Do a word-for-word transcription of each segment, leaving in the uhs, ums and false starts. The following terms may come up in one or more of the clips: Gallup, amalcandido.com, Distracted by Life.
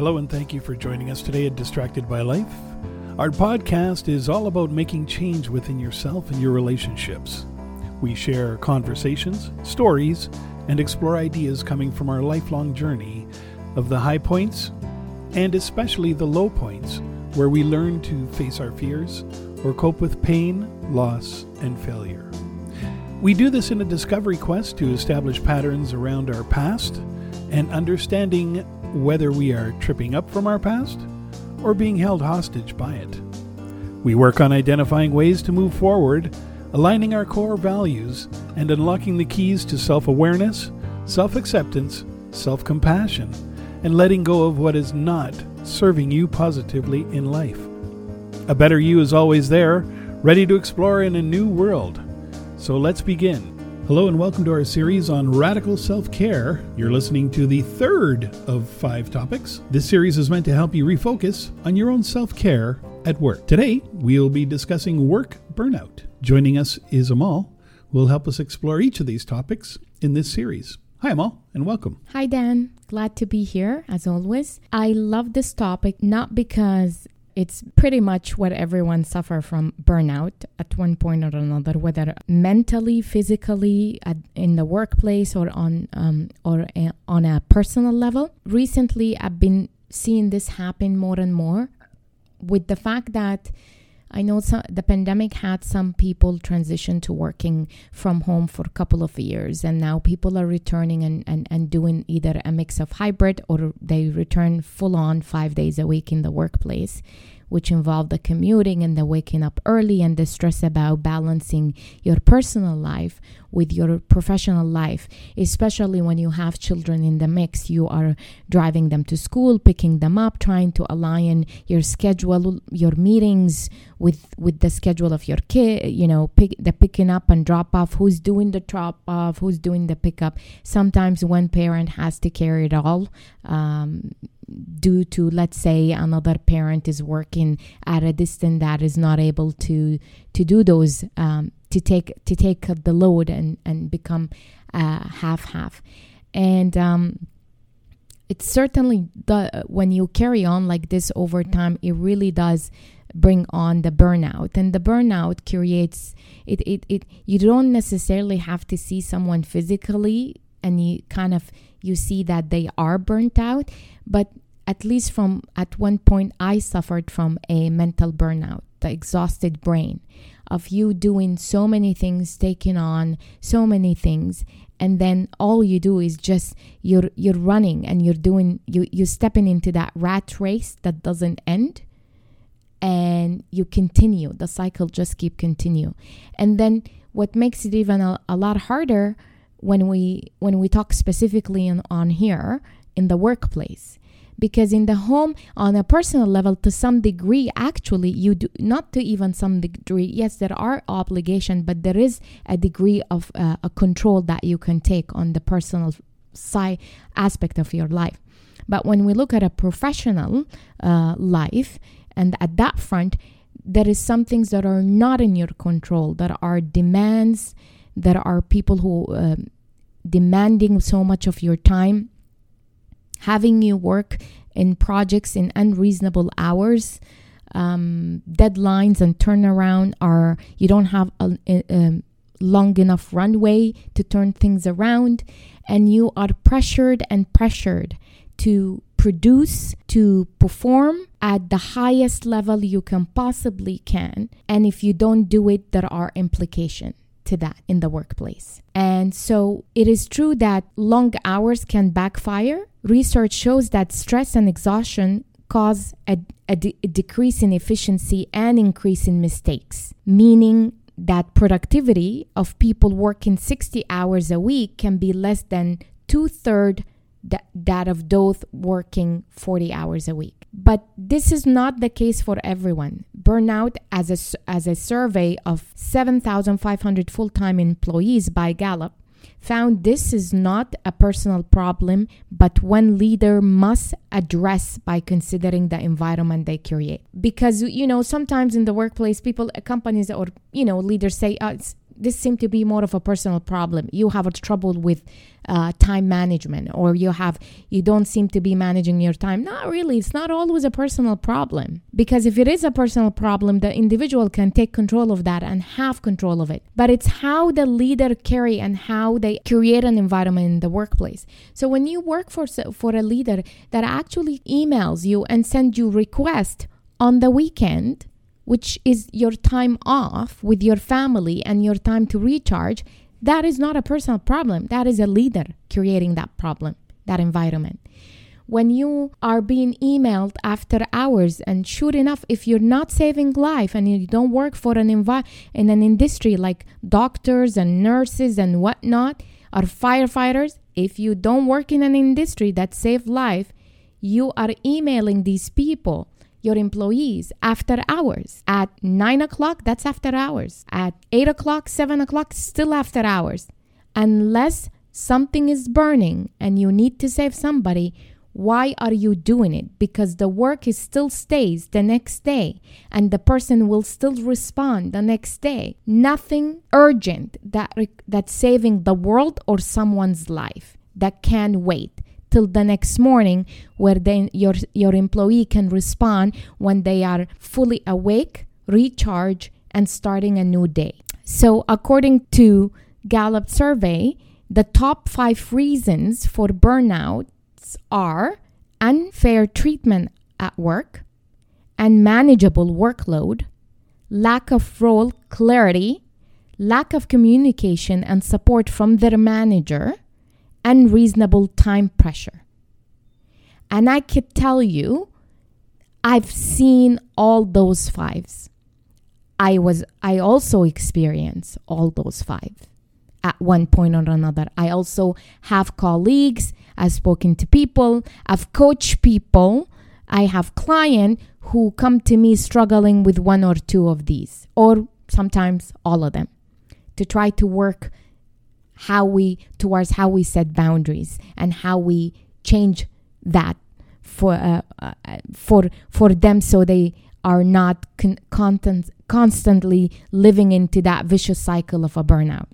Hello, and thank you for joining us today at Distracted by Life. Our podcast is all about making change within yourself and your relationships. We share conversations, stories, and explore ideas coming from our lifelong journey of the high points and especially the low points, where we learn to face our fears or cope with pain, loss, and failure. We do this in a discovery quest to establish patterns around our past and understanding whether we are tripping up from our past or being held hostage by it. We work on identifying ways to move forward, aligning our core values, and unlocking the keys to self-awareness, self-acceptance, self-compassion, and letting go of what is not serving you positively in life. A better you is always there, ready to explore in a new world. So let's begin. Hello and welcome to our series on radical self-care. You're listening to the third of five topics. This series is meant to help you refocus on your own self-care at work. Today, we'll be discussing work burnout. Joining us is Amal, who will help us explore each of these topics in this series. Hi, Amal, and welcome. Hi, Dan. Glad to be here, as always. I love this topic, not because it's pretty much what everyone suffers from, burnout at one point or another, whether mentally, physically, at, in the workplace, or on um, or a, on a personal level. Recently, I've been seeing this happen more and more, with the fact that I know some, the pandemic had some people transition to working from home for a couple of years, and now people are returning and, and, and doing either a mix of hybrid, or they return full on five days a week in the workplace, which involved the commuting and the waking up early and the stress about balancing your personal life with your professional life, especially when you have children in the mix. You are driving them to school, picking them up, trying to align your schedule, your meetings with with the schedule of your kid, you know, pick, the picking up and drop off, who's doing the drop off, who's doing the pickup. Sometimes one parent has to carry it all, um, due to, let's say, another parent is working at a distance that is not able to to do those, um, to take to take the load and, and become uh, half-half. And um, it's certainly, the, when you carry on like this over time, it really does bring on the burnout. And the burnout creates, it, it, it you don't necessarily have to see someone physically, and you kind of, you see that they are burnt out, but at least from at one point I suffered from a mental burnout, the exhausted brain of you doing so many things, taking on so many things, and then all you do is just you're you're running and you're doing you you're stepping into that rat race that doesn't end, and you continue the cycle, just keep continue. And then what makes it even a, a lot harder when we when we talk specifically in, on here in the workplace, because in the home, on a personal level, to some degree, actually, you do not to even some degree. Yes, there are obligations, but there is a degree of uh, a control that you can take on the personal side aspect of your life. But when we look at a professional uh, life, and at that front, there is some things that are not in your control, that are demands. There are people who uh, demanding so much of your time, having you work in projects in unreasonable hours, um, deadlines and turnaround are, you don't have a, a, a long enough runway to turn things around, and you are pressured and pressured to produce, to perform at the highest level you can possibly can. And if you don't do it, there are implications to that in the workplace. And so it is true that long hours can backfire. Research shows that stress and exhaustion cause a, a, de- a decrease in efficiency and increase in mistakes, meaning that productivity of people working sixty hours a week can be less than two-thirds th- that of those working forty hours a week. But this is not the case for everyone. Burnout, as a, as a survey of seven thousand five hundred full-time employees by Gallup, found this is not a personal problem, but one leader must address by considering the environment they create. Because, you know, sometimes in the workplace, people, companies or, you know, leaders say, oh, it's this seems to be more of a personal problem. You have a trouble with uh, time management, or you have you don't seem to be managing your time. Not really. It's not always a personal problem, because if it is a personal problem, the individual can take control of that and have control of it. But it's how the leader carry and how they create an environment in the workplace. So when you work for for a leader that actually emails you and sends you requests on the weekend, which is your time off with your family and your time to recharge, that is not a personal problem. That is a leader creating that problem, that environment. When you are being emailed after hours, and sure enough, if you're not saving life and you don't work for an envi- in an industry like doctors and nurses and whatnot, or firefighters, if you don't work in an industry that saves life, you are emailing these people, your employees, after hours. At nine o'clock, that's after hours. At eight o'clock, seven o'clock, still after hours. Unless something is burning and you need to save somebody, why are you doing it? Because the work is still stays the next day, and the person will still respond the next day. Nothing urgent that that's saving the world or someone's life that can wait till the next morning, where then your your employee can respond when they are fully awake, recharge, and starting a new day. So according to Gallup survey, the top five reasons for burnouts are unfair treatment at work, unmanageable workload, lack of role clarity, lack of communication and support from their manager, unreasonable time pressure. And I could tell you, I've seen all those fives. I was, I also experienced all those five at one point or another. I also have colleagues. I've spoken to people. I've coached people. I have clients who come to me struggling with one or two of these, or sometimes all of them, to try to work how we towards how we set boundaries and how we change that for uh, uh, for for them, so they are not con- constant, constantly living into that vicious cycle of a burnout.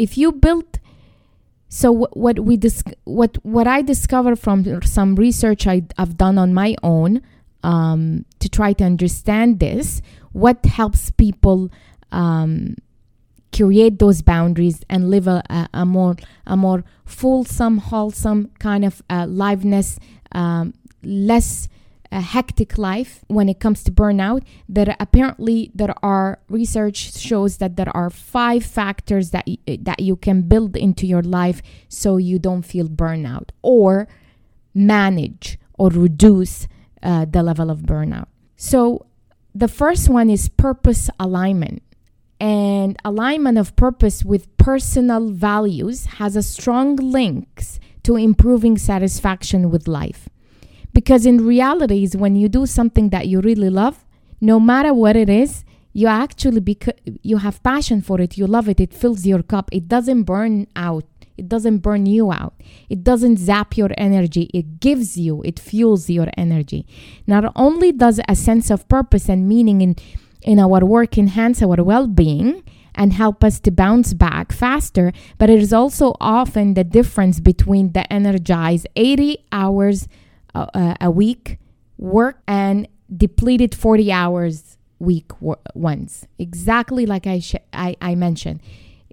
If you build, so w- what we dis- what what I discovered from some research I, I've done on my own um, to try to understand this, what helps people Um, create those boundaries and live a, a, a more a more fulsome, wholesome kind of uh, liveness, um, less uh, hectic life when it comes to burnout. There apparently there are research shows that there are five factors that y- that you can build into your life so you don't feel burnout or manage or reduce uh, the level of burnout. So the first one is purpose alignment. And alignment of purpose with personal values has a strong link to improving satisfaction with life. Because in reality, is when you do something that you really love, no matter what it is, you actually bec- you have passion for it, you love it, it fills your cup, it doesn't burn out, it doesn't burn you out, it doesn't zap your energy, it gives you, it fuels your energy. Not only does a sense of purpose and meaning in in our work enhance our well-being and help us to bounce back faster, but it is also often the difference between the energized eighty hours a, uh, a week work and depleted forty hours week wor- ones. Exactly like I sh- I, I mentioned.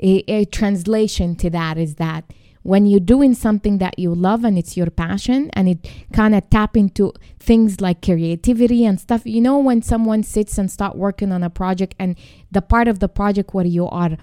A, a translation to that is that when you're doing something that you love and it's your passion, and it kind of tap into things like creativity and stuff. You know, when someone sits and start working on a project, and the part of the project where you are,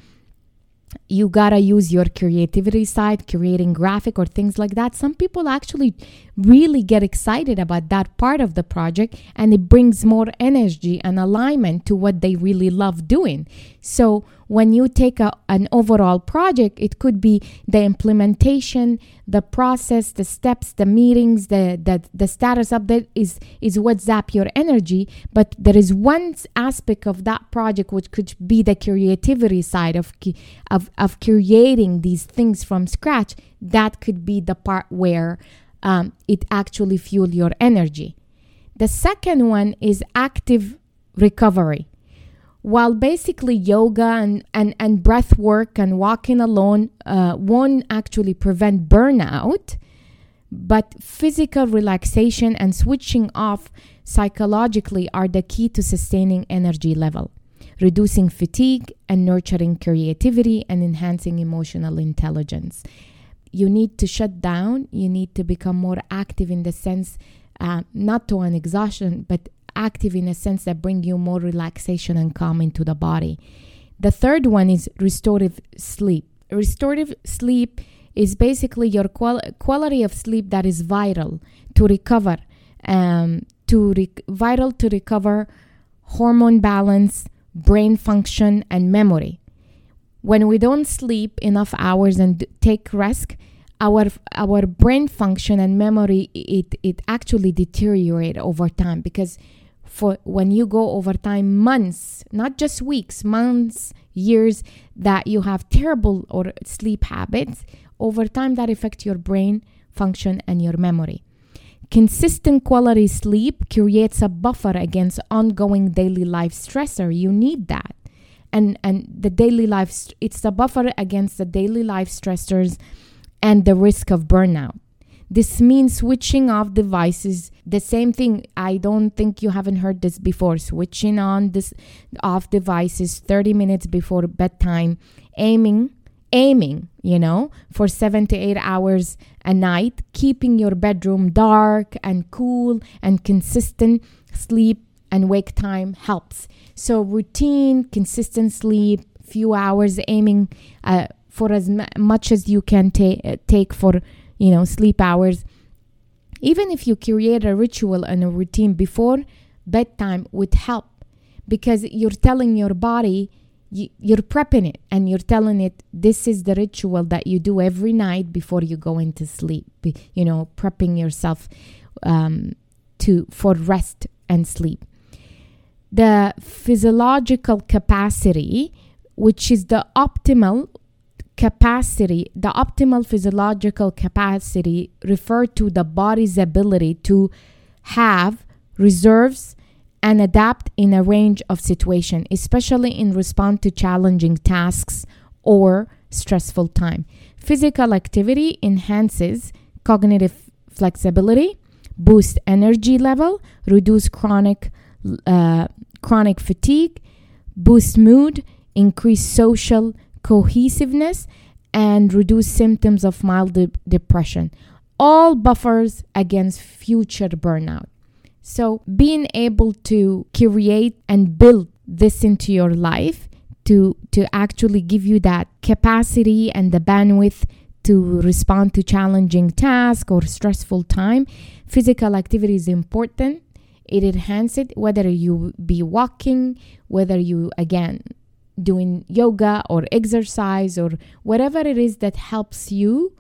you gotta use your creativity side, creating graphic or things like that. Some people actually really get excited about that part of the project, and it brings more energy and alignment to what they really love doing. So when you take a, an overall project, it could be the implementation, the process, the steps, the meetings, the the, the status update is, is what zaps your energy. But there is one aspect of that project which could be the creativity side of, of, of creating these things from scratch. That could be the part where um, it actually fuels your energy. The second one is active recovery. while basically yoga and, and, and breath work and walking alone uh, won't actually prevent burnout, but physical relaxation and switching off psychologically are the key to sustaining energy level, reducing fatigue and nurturing creativity and enhancing emotional intelligence. You need to shut down. You need to become more active in the sense, uh, not to an exhaustion, but active in a sense that bring you more relaxation and calm into the body. The third one is restorative sleep. Restorative sleep is basically your qual- quality of sleep that is vital to recover, um, to re- vital to recover hormone balance, brain function, and memory. When we don't sleep enough hours and d- take rest, our our brain function and memory it it actually deteriorate over time, because for when you go over time months, not just weeks, months, years, that you have terrible or sleep habits, over time that affect your brain function and your memory. Consistent quality sleep creates a buffer against ongoing daily life stressor. You need that. And and the daily life, it's a buffer against the daily life stressors and the risk of burnout. This means switching off devices. The same thing, I don't think you haven't heard this before. Switching on this off devices thirty minutes before bedtime, aiming, aiming, you know, for seven to eight hours a night, keeping your bedroom dark and cool, and consistent sleep and wake time helps. So routine, consistent sleep, few hours, aiming uh, for as m- much as you can ta- take for, you know, sleep hours. Even if you create a ritual and a routine before bedtime would help, because you're telling your body, you, you're prepping it and you're telling it, this is the ritual that you do every night before you go into sleep, you know, prepping yourself um, to for rest and sleep. The physiological capacity, which is the optimal capacity, the optimal physiological capacity refers to the body's ability to have reserves and adapt in a range of situations, especially in response to challenging tasks or stressful time. Physical activity enhances cognitive flexibility, boost energy level, reduce chronic uh, chronic fatigue, boost mood, increase social cohesiveness, and reduce symptoms of mild de- depression. All buffers against future burnout. So being able to create and build this into your life to, to actually give you that capacity and the bandwidth to respond to challenging tasks or stressful time. Physical activity is important. It enhances it, whether you be walking, whether you, again, doing yoga or exercise or whatever it is that helps you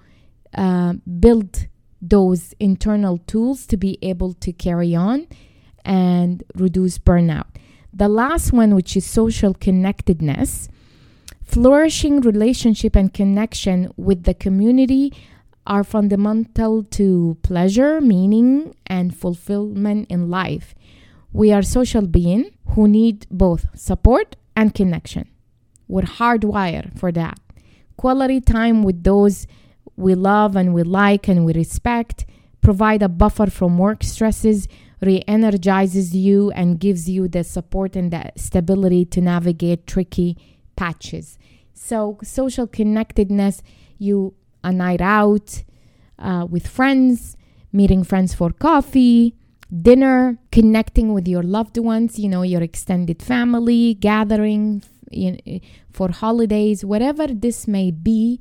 uh, build those internal tools to be able to carry on and reduce burnout. The last one, which is social connectedness. Flourishing relationship and connection with the community are fundamental to pleasure, meaning, and fulfillment in life. We are social beings who need both support and connection. We're hardwired for that. Quality time with those we love and we like and we respect provide a buffer from work stresses, re-energizes you, and gives you the support and the stability to navigate tricky patches. So social connectedness, you a night out uh, with friends, meeting friends for coffee, dinner, connecting with your loved ones, you know, your extended family, gathering you know, for holidays, whatever this may be,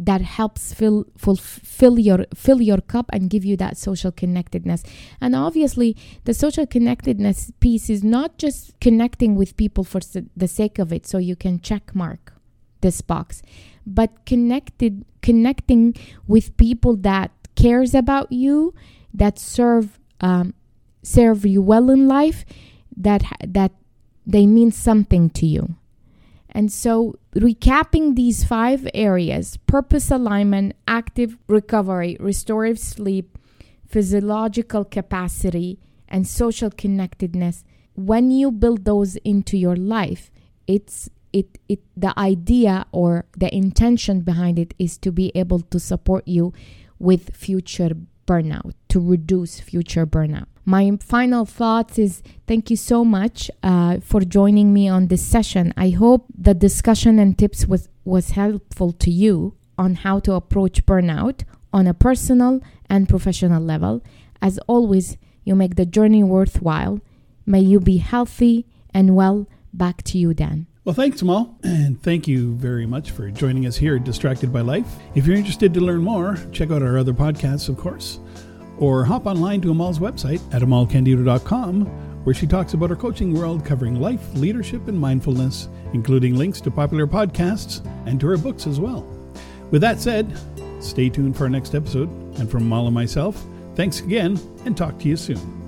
that helps fill fulfill your fill your cup and give you that social connectedness. And obviously, the social connectedness piece is not just connecting with people for the sake of it, so you can check mark this box, but connected connecting with people that cares about you, that serve um, serve you well in life, that that they mean something to you. And so recapping these five areas, purpose alignment, active recovery, restorative sleep, physiological capacity, and social connectedness when you build those into your life, it's it it the idea or the intention behind it is to be able to support you with future burnout, to reduce future burnout. My final thoughts is thank you so much uh, for joining me on this session. I hope the discussion and tips was, was helpful to you on how to approach burnout on a personal and professional level. As always, you make the journey worthwhile. May you be healthy and well. Back to you, Dan. Well, thanks, Amal, and thank you very much for joining us here at Distracted by Life. If you're interested to learn more, check out our other podcasts, of course, or hop online to Amal's website at amal candido dot com, where she talks about her coaching world covering life, leadership, and mindfulness, including links to popular podcasts and to her books as well. With that said, stay tuned for our next episode, and from Amal and myself, thanks again, and talk to you soon.